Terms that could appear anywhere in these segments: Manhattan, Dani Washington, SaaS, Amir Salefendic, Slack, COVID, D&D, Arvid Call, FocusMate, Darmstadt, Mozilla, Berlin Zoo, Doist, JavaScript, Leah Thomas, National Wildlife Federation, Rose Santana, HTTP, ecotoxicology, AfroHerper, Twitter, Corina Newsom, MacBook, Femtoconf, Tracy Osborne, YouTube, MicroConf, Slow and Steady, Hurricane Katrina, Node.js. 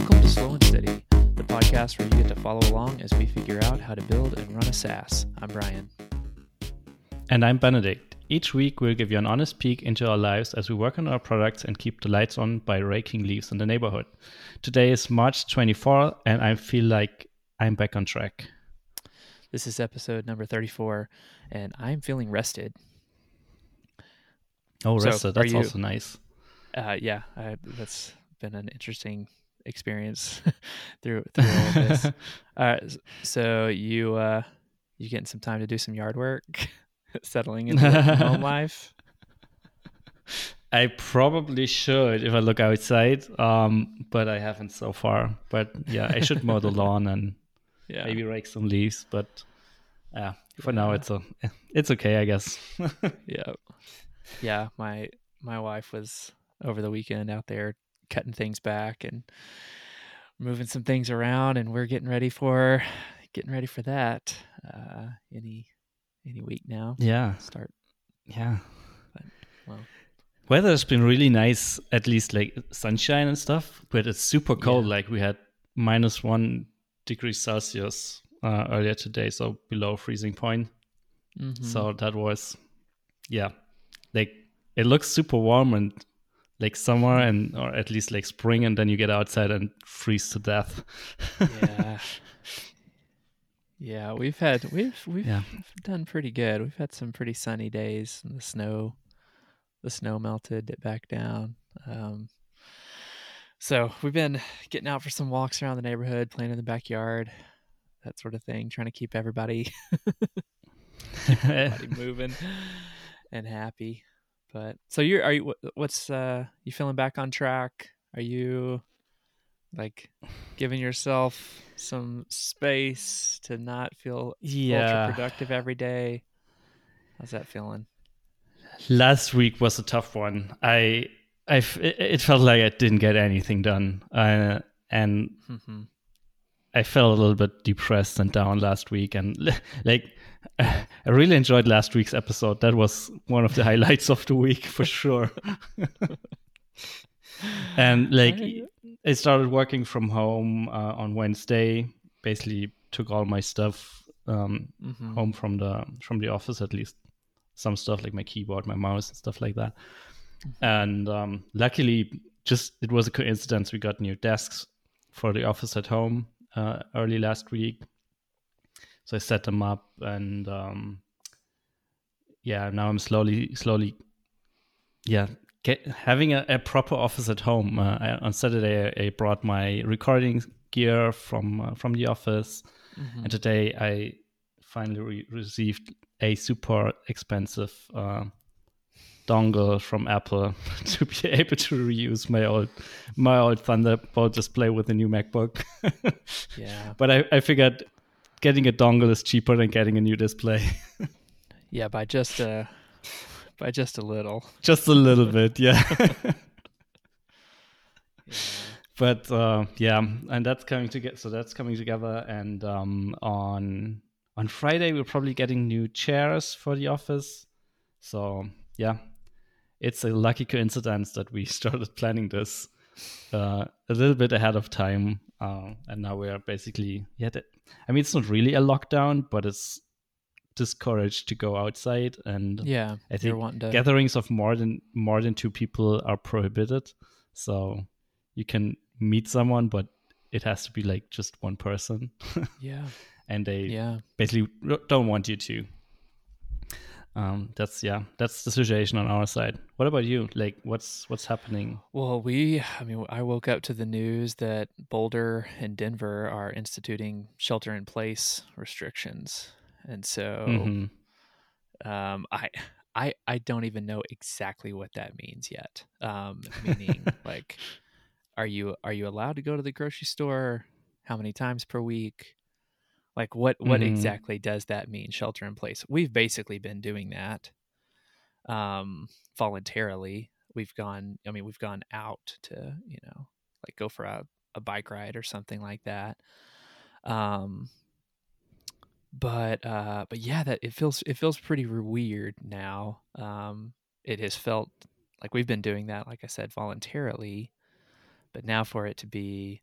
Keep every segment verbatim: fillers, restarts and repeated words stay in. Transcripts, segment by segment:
Welcome to Slow and Steady, the podcast where you get to follow along as we figure out how to build and run a SaaS. I'm Brian. And I'm Benedict. Each week we'll give you an honest peek into our lives as we work on our products and keep the lights on by raking leaves in the neighborhood. Today is March twenty-fourth and I feel like I'm back on track. This is episode number thirty-four and I'm feeling rested. Oh, rested. So that's you, also nice. Uh, yeah, I, that's been an interesting experience through through all of this. All right, so you uh, you getting some time to do some yard work, settling into home life? I probably should if I look outside, um, but I haven't so far. But yeah, I should mow the lawn and yeah. maybe rake some leaves. But yeah, for yeah. now it's a it's okay, I guess. yeah, yeah. My my wife was over the weekend out there cutting things back and moving some things around, and we're getting ready for getting ready for that uh any any week now. Yeah start yeah but, well. Weather has been really nice, at least like sunshine and stuff, but it's super cold. yeah. Like we had minus one degree Celsius uh, earlier today, so below freezing point. mm-hmm. So that was yeah like it looks super warm and like summer, and or at least like spring, and then you get outside and freeze to death. yeah, yeah. We've had we've we've yeah. done pretty good. We've had some pretty sunny days, and the snow, the snow melted it back down. Um, so we've been getting out for some walks around the neighborhood, playing in the backyard, that sort of thing, trying to keep everybody, keep everybody moving and happy. But so you're are you what's uh you feeling back on track? Are you like giving yourself some space to not feel yeah. ultra productive every day? How's that feeling? Last week was a tough one. I I it felt like I didn't get anything done, uh, and mm-hmm. I felt a little bit depressed and down last week, and like. I really enjoyed last week's episode. That was one of the highlights of the week for sure. And like I started working from home uh, on Wednesday, basically took all my stuff um, mm-hmm. home from the from the office, at least some stuff like my keyboard, my mouse and stuff like that. Mm-hmm. And um, luckily, just it was a coincidence. We got new desks for the office at home uh, early last week. So I set them up, and um, yeah, now I'm slowly, slowly, yeah, get, having a, a proper office at home. Uh, I, on Saturday, I brought my recording gear from uh, from the office, mm-hmm. and today I finally re- received a super expensive uh, dongle from Apple to be able to reuse my old my old Thunderbolt display with a new MacBook. yeah, but I, I figured. Getting a dongle is cheaper than getting a new display. yeah, by just a, by just a little. Just a little bit, yeah. yeah. But uh, yeah, and that's coming together. So that's coming together, and um, on on Friday we're probably getting new chairs for the office. So yeah, it's a lucky coincidence that we started planning this uh, a little bit ahead of time. Uh, and now we are basically, yeah, that, I mean, it's not really a lockdown, but it's discouraged to go outside. And yeah, I think to... gatherings of more than more than two people are prohibited. So you can meet someone, but it has to be like just one person. yeah. And they yeah. basically don't want you to. Um, that's, yeah, that's the situation on our side. What about you? Like, what's what's happening? Well, we, I mean, I woke up to the news that Boulder and Denver are instituting shelter-in-place restrictions. And so mm-hmm. um, I, I I don't even know exactly what that means yet. Um, meaning, like, are you are you allowed to go to the grocery store? How many times per week? Like what, what mm-hmm. exactly does that mean? Shelter in place. We've basically been doing that um, voluntarily. We've gone, I mean, we've gone out to, you know, like go for a, a bike ride or something like that. Um, but, uh, but yeah, that it feels, it feels pretty weird now. Um, it has felt like we've been doing that, like I said, voluntarily, but now for it to be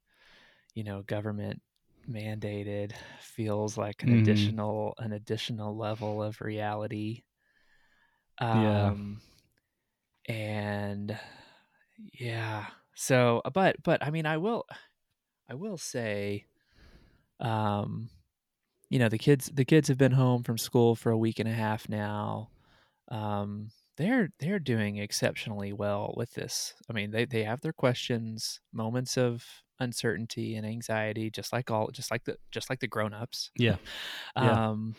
you know, government mandated feels like an mm. additional an additional level of reality. Um, yeah. And yeah, so but but I mean, I will I will say, um, you know, the kids the kids have been home from school for a week and a half now. Um, they're they're doing exceptionally well with this. I mean, they, they have their questions, moments of uncertainty and anxiety, just like all just like the just like the grown-ups. Yeah. yeah. Um,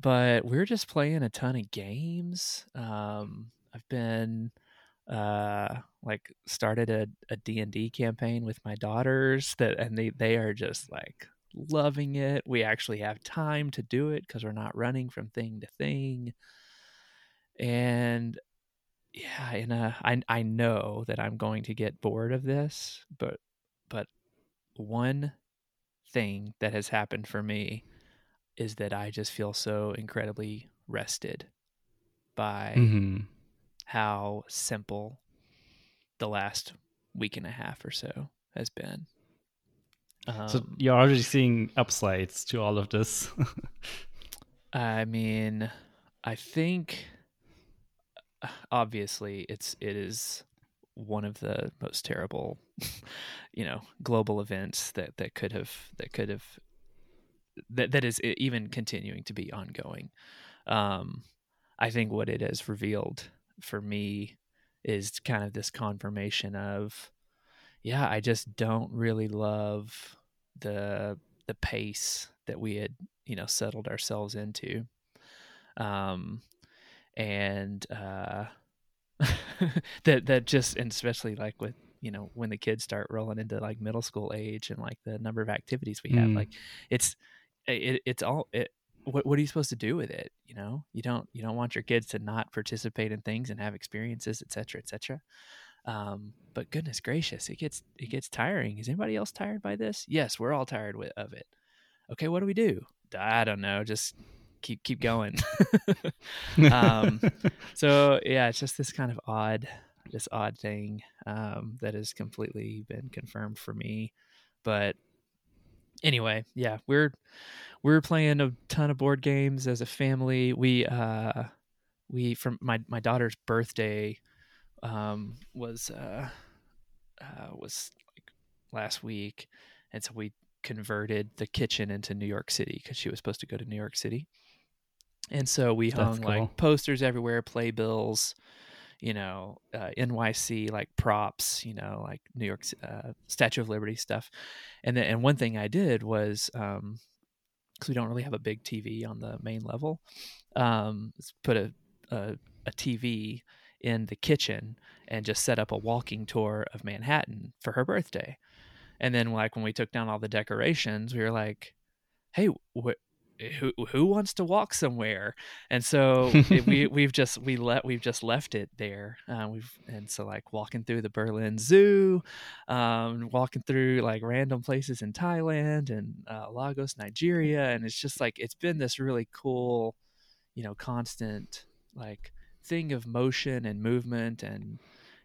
but we're just playing a ton of games. Um, I've been uh like started a, a D and D campaign with my daughters that and they, they are just like loving it. We actually have time to do it because we're not running from thing to thing. And yeah, and uh, I I know that I'm going to get bored of this, but but one thing that has happened for me is that I just feel so incredibly rested by mm-hmm. how simple the last week and a half or so has been. Um, so you're already seeing upsides to all of this. I mean, I think. Obviously, it's it is one of the most terrible, you know, global events that, that could have that could have that that is even continuing to be ongoing. Um, I think what it has revealed for me is kind of this confirmation of, yeah, I just don't really love the the pace that we had, you know, settled ourselves into. Um. And uh, that that just, and especially like with, you know, when the kids start rolling into like middle school age and like the number of activities we have, mm. like it's it, it's all it. What what are you supposed to do with it? You know, you don't you don't want your kids to not participate in things and have experiences, et cetera, et cetera. Um, but goodness gracious, it gets it gets tiring. Is anybody else tired by this? Yes, we're all tired with, of it. Okay, what do we do? I don't know. Just. keep keep going. um so yeah, it's just this kind of odd this odd thing um that has completely been confirmed for me. But anyway, yeah, we're we're playing a ton of board games as a family. We uh we from my my daughter's birthday um was uh, uh was like last week, and so we converted the kitchen into New York City because she was supposed to go to New York City. And so we hung cool. like posters everywhere, playbills, you know, uh, N Y C like props, you know, like New York uh, Statue of Liberty stuff. And then, and one thing I did was, um, because we don't really have a big T V on the main level, um, put a, a a T V in the kitchen and just set up a walking tour of Manhattan for her birthday. And then, like when we took down all the decorations, we were like, "Hey, what?" Who who wants to walk somewhere? And so it, we we've just we let we've just left it there. Uh, we've and so like walking through the Berlin Zoo, um, walking through like random places in Thailand and uh, Lagos, Nigeria, and it's just like it's been this really cool, you know, constant like thing of motion and movement and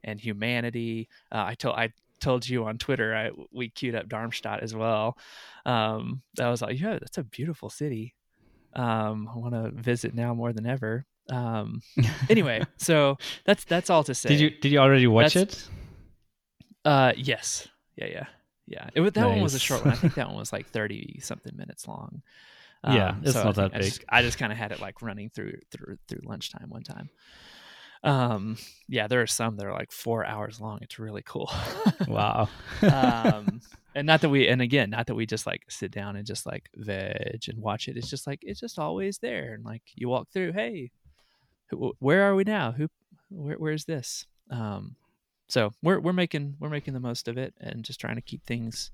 and humanity. Uh, I told I. told you on Twitter I we queued up Darmstadt as well. um I was like, yeah, that's a beautiful city. um I want to visit now more than ever. Um anyway, so that's that's all to say. Did you did you already watch that's, it uh yes yeah yeah yeah it was that nice. One was a short one. I think that one was like thirty something minutes long. Um, yeah, it's so not that big. I just, I just kind of had it like running through through through lunchtime one time. Um, yeah, there are some that are like four hours long. It's really cool. Wow. um, and not that we, and again, not that we just like sit down and just like veg and watch it. It's just like, it's just always there. And like you walk through, hey, who, where are we now? Who, where, where's this? Um, so we're, we're making, we're making the most of it and just trying to keep things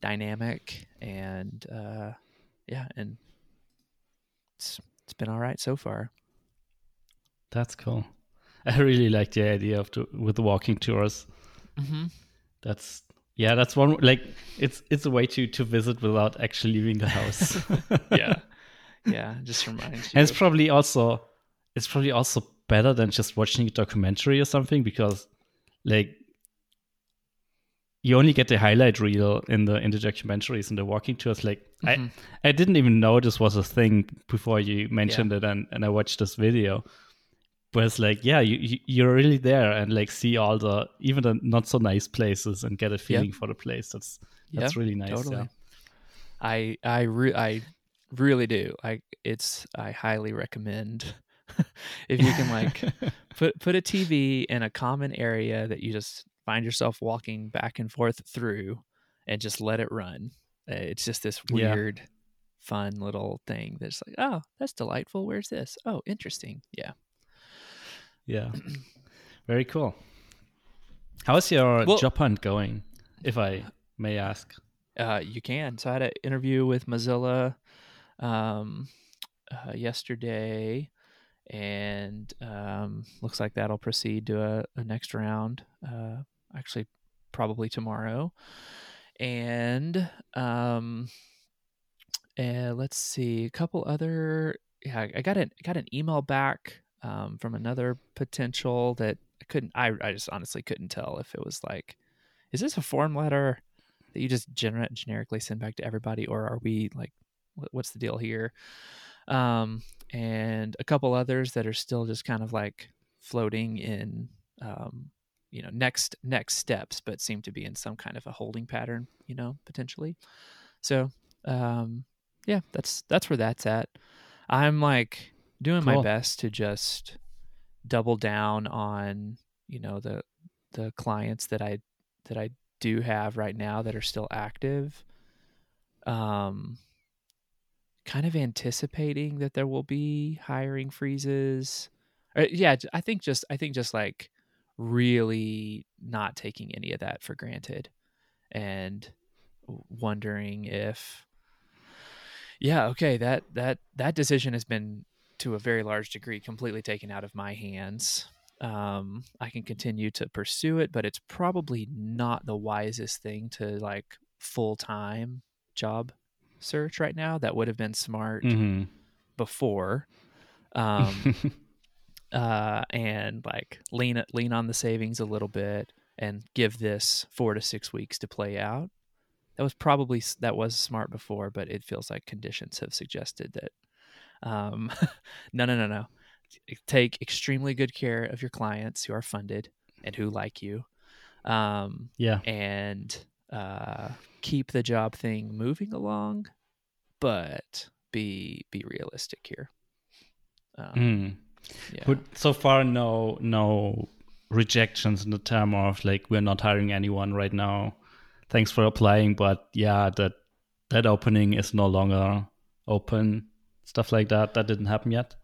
dynamic and, uh, yeah. And it's, it's been all right so far. That's cool. I really like the idea of to, with the walking tours. Mm-hmm. That's yeah, that's one like it's it's a way to to visit without actually leaving the house. yeah, yeah, just reminds you. And it's probably also it's probably also better than just watching a documentary or something, because like you only get the highlight reel in the interjection benches and the walking tours. Like mm-hmm. I, I didn't even know this was a thing before you mentioned yeah. it, and, and I watched this video. But it's like, yeah, you, you're really there and like see all the, even the not so nice places and get a feeling yeah. for the place. That's that's yeah, really nice. Totally. Yeah. I I re- I really do. I it's I highly recommend if you can like put put a T V in a common area that you just find yourself walking back and forth through and just let it run. It's just this weird, yeah. fun little thing that's like, oh, that's delightful. Where's this? Oh, interesting. Yeah. Yeah. Very cool. How's your well, job hunt going, if I may ask? Uh, you can. So I had an interview with Mozilla um, uh, yesterday, and um, looks like that'll proceed to a, a next round, uh, actually probably tomorrow. And um, uh, let's see, a couple other... Yeah, I got an, got an email back Um, from another potential that I couldn't, I, I just honestly couldn't tell if it was like, is this a form letter that you just gener- generically send back to everybody, or are we like, what's the deal here? Um, and a couple others that are still just kind of like floating in, um, you know, next next steps, but seem to be in some kind of a holding pattern, you know, potentially. So um, yeah, that's that's where that's at. I'm like. Doing cool. my best to just double down on, you know, the the clients that I that I do have right now that are still active. Um, kind of anticipating that there will be hiring freezes. Or, yeah, I think just I think just like really not taking any of that for granted, and wondering if, yeah, okay, that that that decision has been, to a very large degree, completely taken out of my hands. Um, I can continue to pursue it, but it's probably not the wisest thing to like full-time job search right now. That would have been smart mm-hmm. before. Um, uh, and like lean, lean on the savings a little bit and give this four to six weeks to play out. That was probably, that was smart before, but it feels like conditions have suggested that Um, no, no, no, no. Take extremely good care of your clients who are funded and who like you. Um, yeah. And, uh, keep the job thing moving along, but be, be realistic here. Um, mm. yeah. But so far, no, no rejections in the term of like, we're not hiring anyone right now. Thanks for applying. But yeah, that, that opening is no longer open. Stuff like that, that didn't happen yet?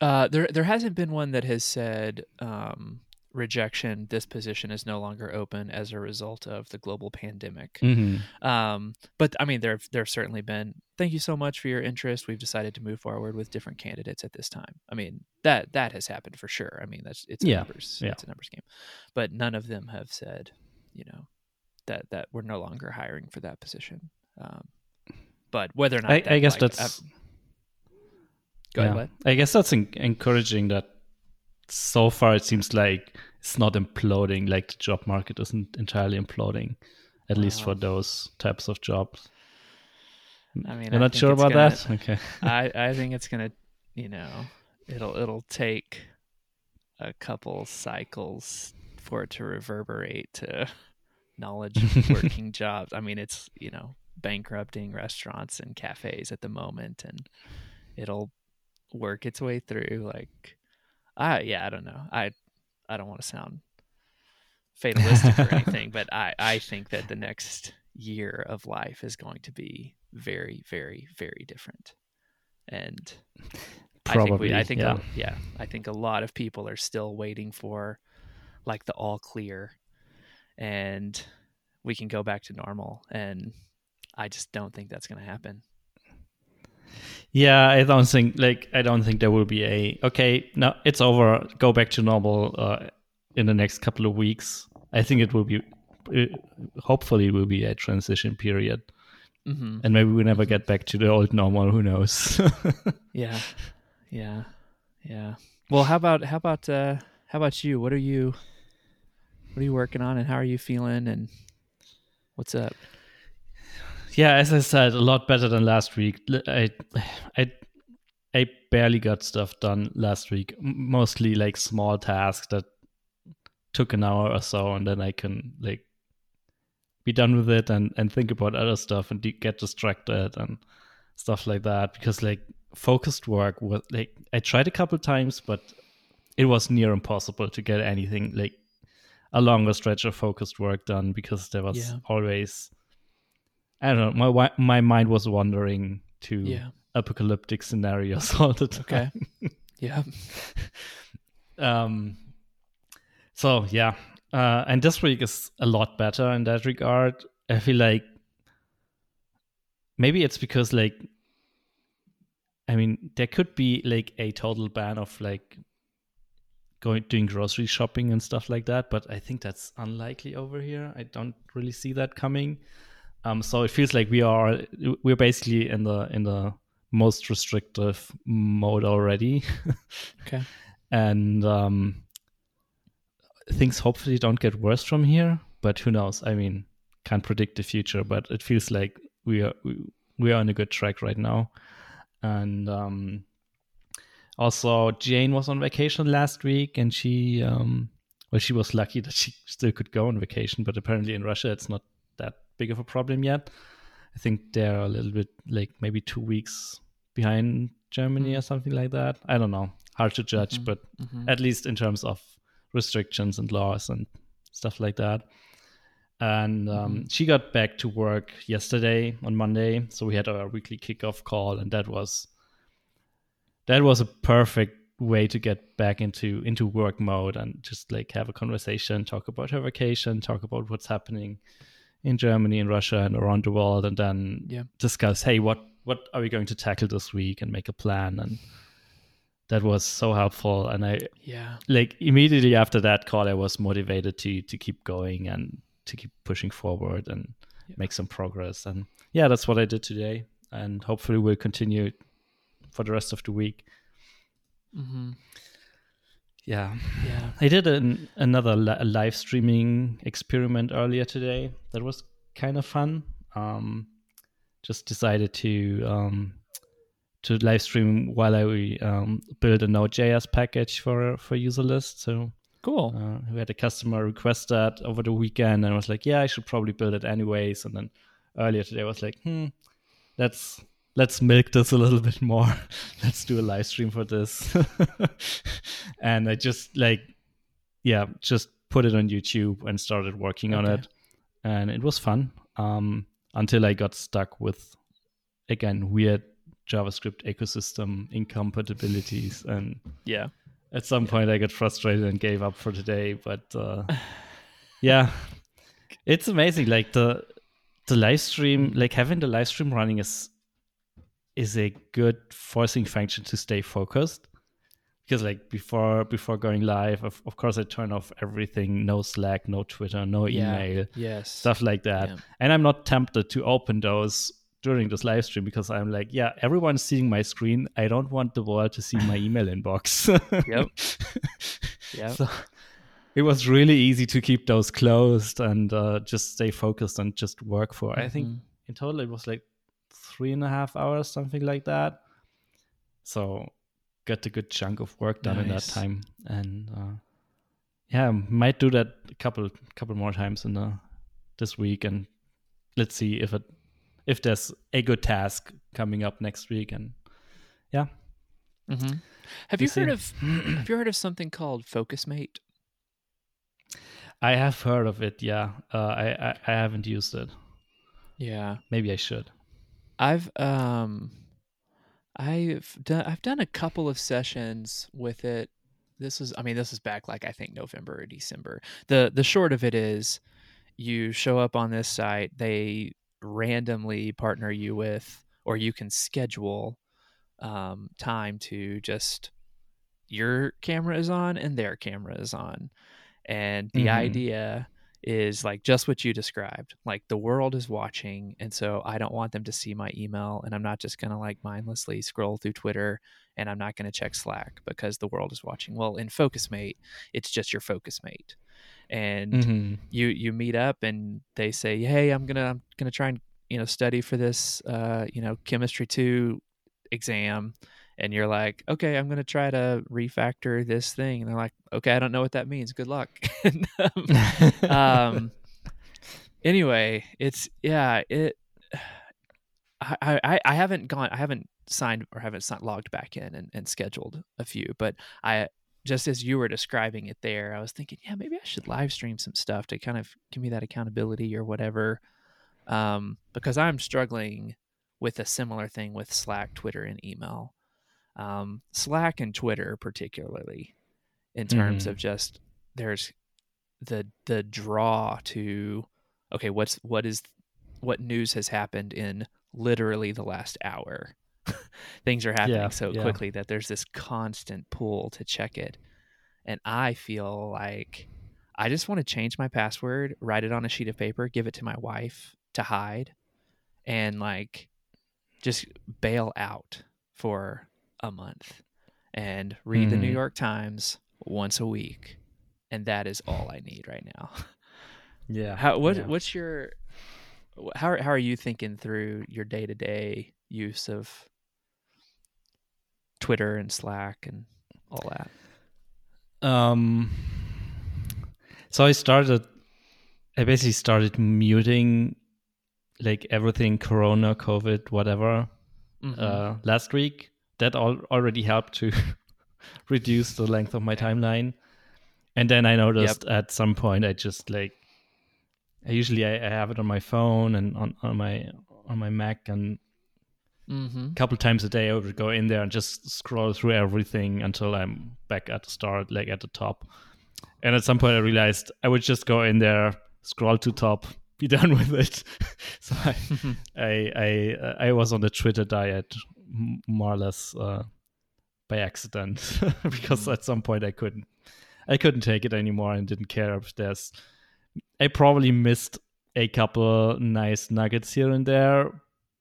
Uh, there there hasn't been one that has said, um, rejection, this position is no longer open as a result of the global pandemic. Mm-hmm. Um, but, I mean, there have certainly been, thank you so much for your interest. We've decided to move forward with different candidates at this time. I mean, that that has happened for sure. I mean, that's it's, yeah. numbers, yeah. it's a numbers game. But none of them have said, you know, that, that we're no longer hiring for that position. Um, but whether or not... I, that, I guess like, that's... I've, Go ahead. Yeah. I guess that's en- encouraging that so far it seems like it's not imploding, like the job market isn't entirely imploding, at wow. least for those types of jobs. I mean, You're I not sure about gonna, that? Okay. I, I think it's going to, you know, it'll it'll take a couple cycles for it to reverberate to knowledge working jobs. I mean, it's, you know, bankrupting restaurants and cafes at the moment, and it'll work its way through. Like, I yeah, I don't know. I I don't want to sound fatalistic or anything, but I I think that the next year of life is going to be very, very, very different. And Probably, I think we I think yeah. A, yeah, I think a lot of people are still waiting for like the all clear and we can go back to normal, and I just don't think that's going to happen. Yeah, I don't think like I don't think there will be a okay. No, it's over. Go back to normal uh, in the next couple of weeks. I think it will be, it, hopefully, will be a transition period, mm-hmm. and maybe we never get back to the old normal. Who knows? yeah, yeah, yeah. Well, how about how about uh, how about you? What are you what are you working on, and how are you feeling? And What's up? Yeah, as I said, a lot better than last week. I, I, I barely got stuff done last week. Mostly like small tasks that took an hour or so, and then I can like be done with it and, and think about other stuff and de- get distracted and stuff like that. Because like focused work was like I tried a couple times, but it was near impossible to get anything like a longer stretch of focused work done because there was yeah. always. I don't know. My my mind was wandering to yeah. apocalyptic scenarios all the time. Okay. Yeah. um. So yeah, uh, and this week is a lot better in that regard. I feel like maybe it's because like, I mean, there could be like a total ban of like going doing grocery shopping and stuff like that, but I think that's unlikely over here. I don't really see that coming. Um, so it feels like we are we're basically in the in the most restrictive mode already. Okay. And um, things hopefully don't get worse from here, but who knows? I mean, can't predict the future, but it feels like we are we, we are on a good track right now. And um, also Jane was on vacation last week, and she um, well she was lucky that she still could go on vacation, but apparently in Russia it's not that big of a problem yet. I think they're a little bit like maybe two weeks behind Germany mm-hmm. or something like that. I don't know. Hard to judge, mm-hmm. but mm-hmm. at least in terms of restrictions and laws and stuff like that. And um, mm-hmm. she got back to work yesterday on Monday. So we had our weekly kickoff call, and that was that was a perfect way to get back into into work mode and just like have a conversation, talk about her vacation, talk about what's happening in Germany and Russia and around the world, and then yeah. discuss, hey, what, what are we going to tackle this week, and make a plan. And that was so helpful. And I, yeah, like immediately after that call, I was motivated to, to keep going and to keep pushing forward and yeah. make some progress. And yeah, that's what I did today. And hopefully we'll continue for the rest of the week. Mm-hmm. Yeah. yeah, I did an, another li- live streaming experiment earlier today. That was kind of fun. Um, just decided to um, to live stream while I um, build a Node dot J S package for for user list. So cool. Uh, we had a customer request that over the weekend, and I was like, yeah, I should probably build it anyways. And then earlier today, I was like, hmm, let's let's milk this a little bit more. Let's do a live stream for this. And I just like, yeah, just put it on YouTube and started working okay. on it. And it was fun um, until I got stuck with, again, weird JavaScript ecosystem incompatibilities. And yeah, at some yeah. point I got frustrated and gave up for today. But uh, yeah, it's amazing. Like the, the live stream, like having the live stream running is, is a good forcing function to stay focused, because like before before going live, of, of course I turn off everything, no Slack, no Twitter, no yeah. email, yes. stuff like that. Yeah. And I'm not tempted to open those during this live stream because I'm like, yeah, everyone's seeing my screen. I don't want the world to see my email inbox. Yep. Yeah. So it was really easy to keep those closed and uh, just stay focused and just work for. Mm-hmm. I think in total it was like three and a half hours, something like that. So got a good chunk of work done nice. in that time. And uh, yeah, might do that a couple couple more times in the, this week. And let's see if it if there's a good task coming up next week. And yeah. Mm-hmm. Have you heard of have you heard of something called FocusMate? I have heard of it, yeah. Uh, I, I, I haven't used it. Yeah. Maybe I should. I've um, I've done I've done a couple of sessions with it. This was I mean this was back like I think November or December. The the short of it is, you show up on this site, they randomly partner you with, or you can schedule um, time to just your camera is on and their camera is on, and the mm-hmm. idea is like just what you described. Like the world is watching, and so I don't want them to see my email, and I'm not just going to like mindlessly scroll through Twitter, and I'm not going to check Slack because the world is watching. Well, in FocusMate, it's just your FocusMate, and mm-hmm. you you meet up and they say, hey, I'm gonna I'm gonna try and you know study for this uh you know chemistry two exam. And you're like, okay, I'm going to try to refactor this thing. And they're like, okay, I don't know what that means. Good luck. and, um, um, anyway, it's, yeah, it, I, I, I haven't gone, I haven't signed or haven't logged back in and, and scheduled a few, but I, just as you were describing it there, I was thinking, yeah, maybe I should live stream some stuff to kind of give me that accountability or whatever. Um, because I'm struggling with a similar thing with Slack, Twitter, and email. Um, Slack and Twitter particularly in terms mm. of just there's the the draw to okay what's what is what news has happened in literally the last hour. Things are happening yeah, so yeah. quickly that there's this constant pull to check it, and I feel like I just want to change my password, write it on a sheet of paper, give it to my wife to hide, and like just bail out for a month and read mm. the New York Times once a week, and that is all I need right now. yeah how what yeah. what's your how how are you thinking through your day-to-day use of Twitter and Slack and all that? Um so I started I basically started muting like everything corona, COVID, whatever mm-hmm. uh last week. That all already helped to reduce the length of my timeline. And then I noticed yep. at some point I just like I usually I, I have it on my phone and on, on my on my Mac, and mm-hmm. a couple times a day I would go in there and just scroll through everything until I'm back at the start, like at the top. And at some point I realized I would just go in there, scroll to top, be done with it. So I, mm-hmm. I I I was on the Twitter diet more or less uh, by accident because mm. at some point I couldn't I couldn't take it anymore and didn't care if there's I probably missed a couple nice nuggets here and there,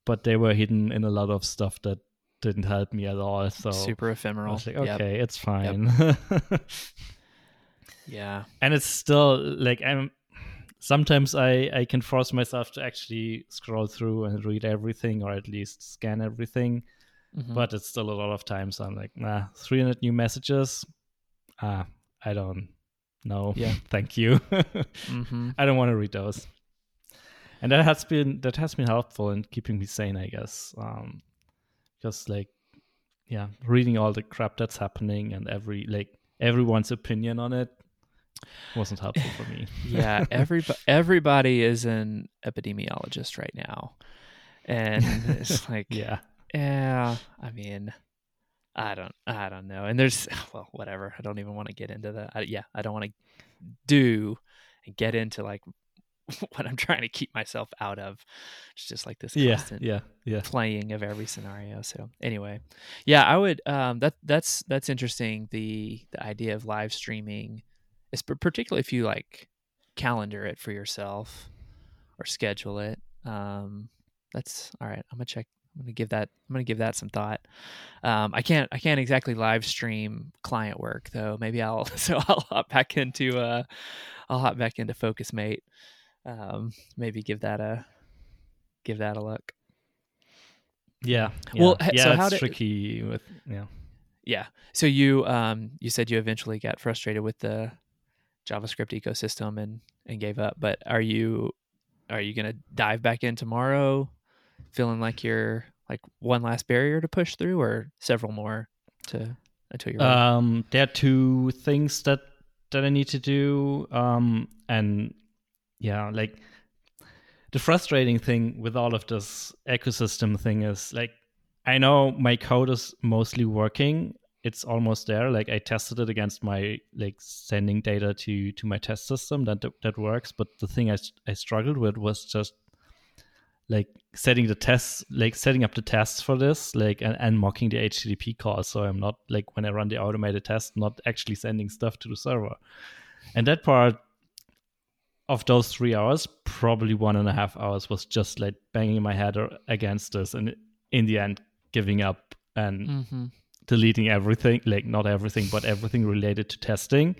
but they were hidden in a lot of stuff that didn't help me at all. So super ephemeral. I was like, okay, yep. it's fine. Yep. yeah. And it's still like I'm sometimes I, I can force myself to actually scroll through and read everything, or at least scan everything. Mm-hmm. But it's still a lot of times so I'm like, nah, three hundred new messages. Ah, I don't know. Yeah. Thank you. mm-hmm. I don't want to read those. And that has been that has been helpful in keeping me sane, I guess. Um, just like, yeah, reading all the crap that's happening and every like everyone's opinion on it wasn't helpful for me. yeah, everybody everybody is an epidemiologist right now, and it's like. yeah. Yeah, I mean, I don't, I don't know. And there's, well, whatever. I don't even want to get into that. I, yeah, I don't want to do and get into like what I'm trying to keep myself out of. It's just like this constant yeah, yeah, yeah. playing of every scenario. So anyway, yeah, I would. Um, that that's that's interesting. The the idea of live streaming, is particularly if you like calendar it for yourself or schedule it. Um, that's all right. I'm gonna check. I'm gonna give that. I'm gonna give that some thought. Um, I can't. I can't exactly live stream client work though. Maybe I'll. So I'll hop back into. Uh, I'll hop back into FocusMate. Um, maybe give that a. Give that a look. Yeah. yeah. Well. Yeah. So it's how did, tricky with. Yeah. Yeah. So you. Um. You said you eventually got frustrated with the JavaScript ecosystem and and gave up. But are you, are you gonna dive back in tomorrow? Feeling like you're like one last barrier to push through, or several more to until you're ready? Um, there are two things that that I need to do, um, and yeah, like the frustrating thing with all of this ecosystem thing is like I know my code is mostly working; it's almost there. Like I tested it against my like sending data to to my test system that that works. But the thing I I struggled with was just like setting the tests, like setting up the tests for this, like and, and mocking the H T T P call. So I'm not like when I run the automated test, not actually sending stuff to the server. And that part of those three hours, probably one and a half hours was just like banging my head against this, and in the end, giving up and mm-hmm. deleting everything, like not everything, but everything related to testing,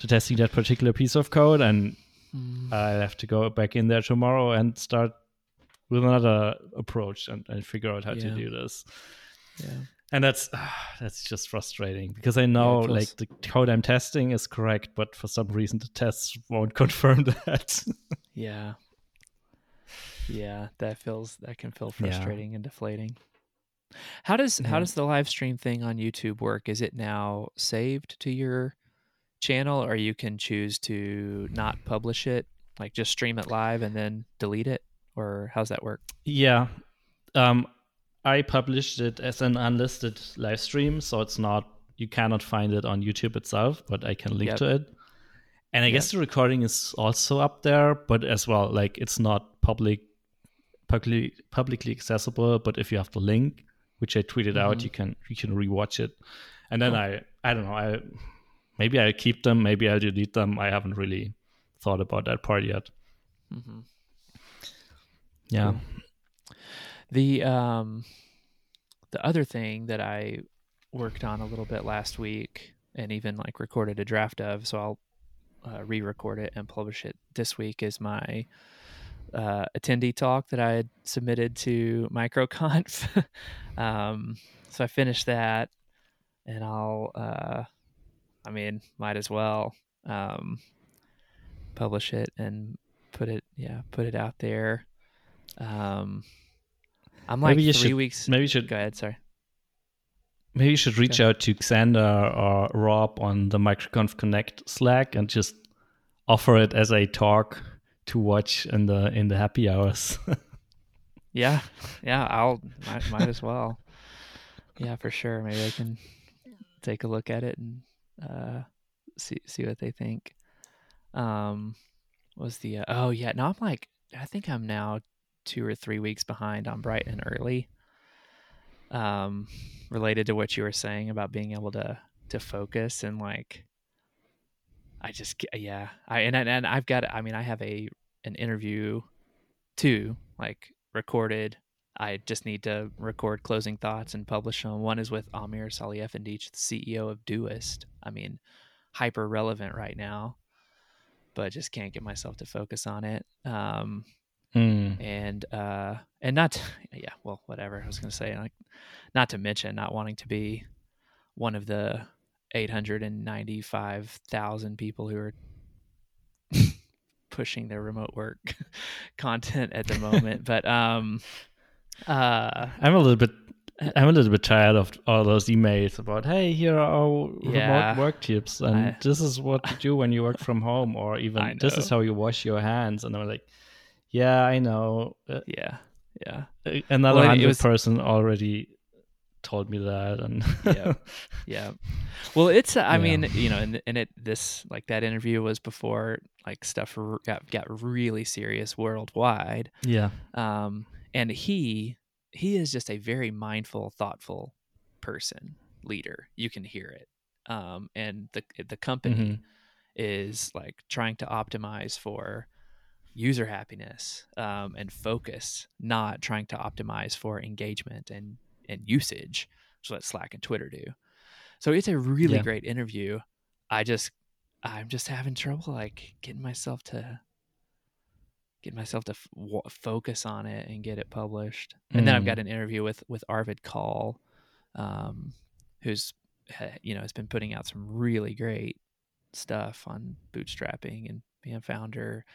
to testing that particular piece of code. And mm. I'll have to go back in there tomorrow and start with another approach and, and figure out how yeah. to do this. Yeah. And that's uh, that's just frustrating because I know yeah, like the code I'm testing is correct, but for some reason the tests won't confirm that. yeah, yeah, that feels that can feel frustrating yeah. and deflating. How does yeah. how does the live stream thing on YouTube work? Is it now saved to your channel, or you can choose to not publish it, like just stream it live and then delete it, or how's that work? Yeah. Um, I published it as an unlisted live stream, so it's not, you cannot find it on YouTube itself, but I can link yep. to it. And I yep. guess the recording is also up there, but as well, like it's not public, publicly publicly accessible. But if you have the link, which I tweeted mm-hmm. out, you can you can rewatch it. And then oh. I I don't know I maybe I'll keep them, maybe I'll delete them. I haven't really thought about that part yet. Mm-hmm. Yeah. Cool. The um, the other thing that I worked on a little bit last week, and even like recorded a draft of, so I'll uh, re-record it and publish it this week, is my uh, attendee talk that I had submitted to MicroConf. um, so I finished that, and I'll, uh, I mean, might as well um, publish it and put it, yeah, put it out there. Um, I'm like maybe you three should, weeks. Maybe you should go ahead. Sorry. Maybe you should reach out to Xander or Rob on the MicroConf Connect Slack and just offer it as a talk to watch in the in the happy hours. yeah, yeah. I'll might, might as well. Yeah, for sure. Maybe I can take a look at it and uh, see see what they think. Um, what was the uh, oh yeah? No, I'm like I think I'm now. two or three weeks behind on Bright and Early, um, related to what you were saying about being able to, to focus and like, I just, yeah, I, and, and I've got, I mean, I have a, an interview too, like recorded. I just need to record closing thoughts and publish them. One is with Amir Salefendic, the C E O of Doist. I mean, hyper relevant right now, but just can't get myself to focus on it. Um, Mm. And uh, and not yeah well whatever I was gonna say like not to mention not wanting to be one of the eight hundred ninety-five thousand people who are pushing their remote work content at the moment. But um, uh, I'm a little bit I'm a little bit tired of all those emails about hey here are our yeah, remote work tips and I, this is what you do when you work from home, or even this is how you wash your hands, and I'm like. Yeah, I know. Uh, yeah, yeah. Another well, hundred person already told me that, and yeah, yeah. Well, it's. Uh, I yeah. mean, you know, and and it this like that interview was before like stuff got got really serious worldwide. Yeah. Um, and he he is just a very mindful, thoughtful person, leader. You can hear it. Um, and the the company mm-hmm. is like trying to optimize for user happiness um, and focus, not trying to optimize for engagement and, and usage, which is what Slack and Twitter do. So it's a really yeah. great interview. I just, I'm just having trouble like getting myself to, get myself to f- w- focus on it and get it published. Mm. And then I've got an interview with with Arvid Call, um, who's, you know, has been putting out some really great stuff on bootstrapping and being a founder.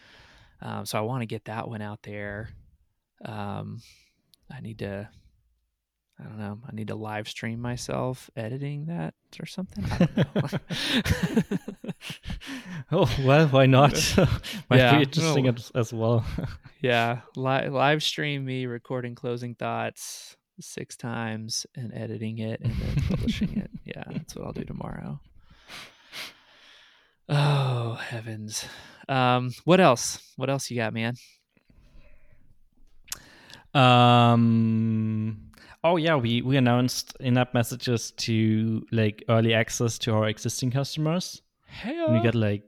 Um, so I want to get that one out there. Um, I need to, I don't know, I need to live stream myself editing that or something. I don't know. oh, well, why not? Might yeah. be interesting no. as, as well. yeah, li- live stream me recording closing thoughts six times and editing it and then publishing it. Yeah, that's what I'll do tomorrow. Oh, heavens. Um, what else? What else you got, man? Um, oh, yeah, we, we announced in-app messages to like early access to our existing customers. Hey, we got like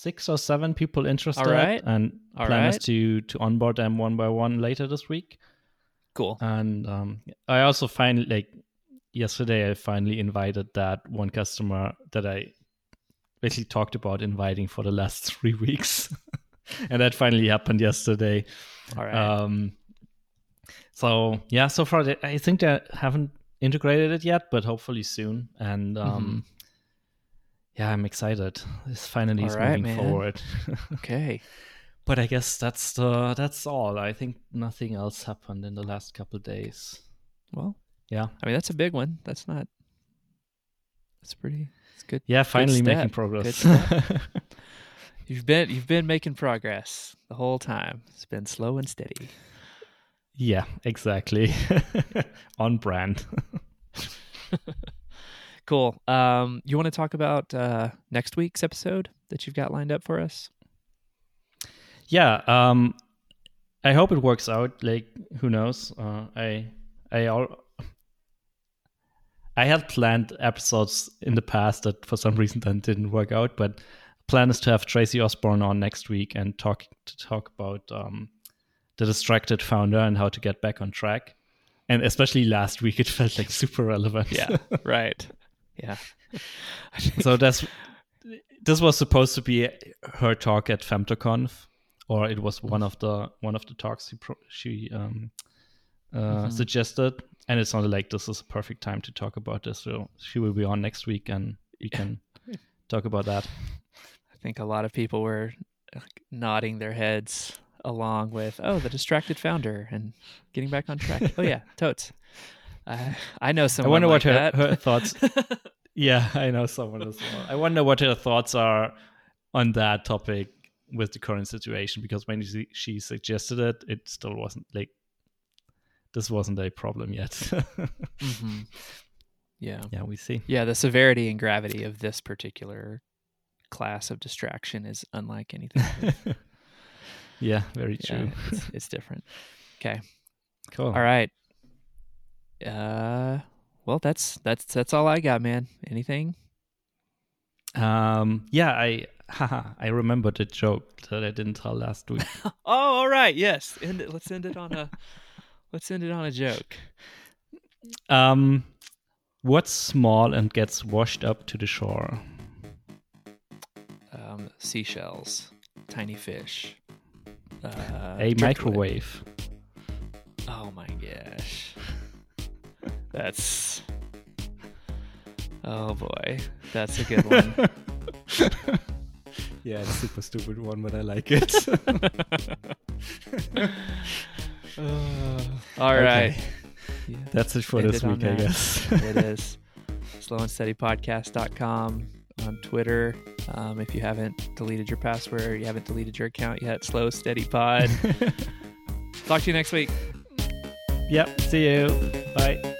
six or seven people interested, All right. and All plan right. is to to onboard them one by one later this week. Cool. And um, I also find, like, yesterday I finally invited that one customer that I basically talked about inviting for the last three weeks, and that finally happened yesterday. All right. Um, so yeah, so far they, I think they haven't integrated it yet, but hopefully soon. And um, mm-hmm. yeah, I'm excited. It's finally all right, moving man. forward. Okay. But I guess that's the, that's all. I think nothing else happened in the last couple of days. Well, yeah. I mean, that's a big one. That's not. That's pretty. It's good. Yeah, finally good making progress. you've been you've been making progress the whole time. It's been slow and steady. Yeah, exactly. On brand. Cool. Um, you want to talk about uh, next week's episode that you've got lined up for us? Yeah, um, I hope it works out. Like, who knows? Uh, I, I, all, I had planned episodes in the past that for some reason then didn't work out. But the plan is to have Tracy Osborne on next week and talk to talk about um, the distracted founder and how to get back on track. And especially last week, it felt like super relevant. Yeah, right. Yeah. So that's this was supposed to be her talk at Femtoconf. Or it was one of the one of the talks she pro- she um, uh, mm-hmm. suggested, and it sounded like this is a perfect time to talk about this. So she will be on next week, and you can talk about that. I think a lot of people were nodding their heads along with, "Oh, the distracted founder and getting back on track." Oh yeah, totes. Uh, I know someone. I wonder like what her, her thoughts. Yeah, I know someone as well. I wonder what her thoughts are on that topic with the current situation, because when she suggested it, it still wasn't like this wasn't a problem yet. mm-hmm. Yeah. Yeah, we see. Yeah, the severity and gravity of this particular class of distraction is unlike anything. Yeah, very true. Yeah, it's, it's different. Okay. Cool. All right. Uh, well, that's that's that's all I got, man. Anything? Um. Yeah, I. Haha, I remembered a joke that I didn't tell last week. Oh, all right. Yes. End it. Let's end it on a let's end it on a joke. Um what's small and gets washed up to the shore? Um seashells, tiny fish. Uh, a microwave. Oh my gosh. That's Oh boy. That's a good one. Yeah, it's a super stupid one, but I like it. uh, All right. Okay. Yeah. That's it for Ended this week, I guess. It is. slow and steady podcast dot com on Twitter. Um, if you haven't deleted your password, you haven't deleted your account yet, Slow Steady Pod. Talk to you next week. Yep. See you. Bye.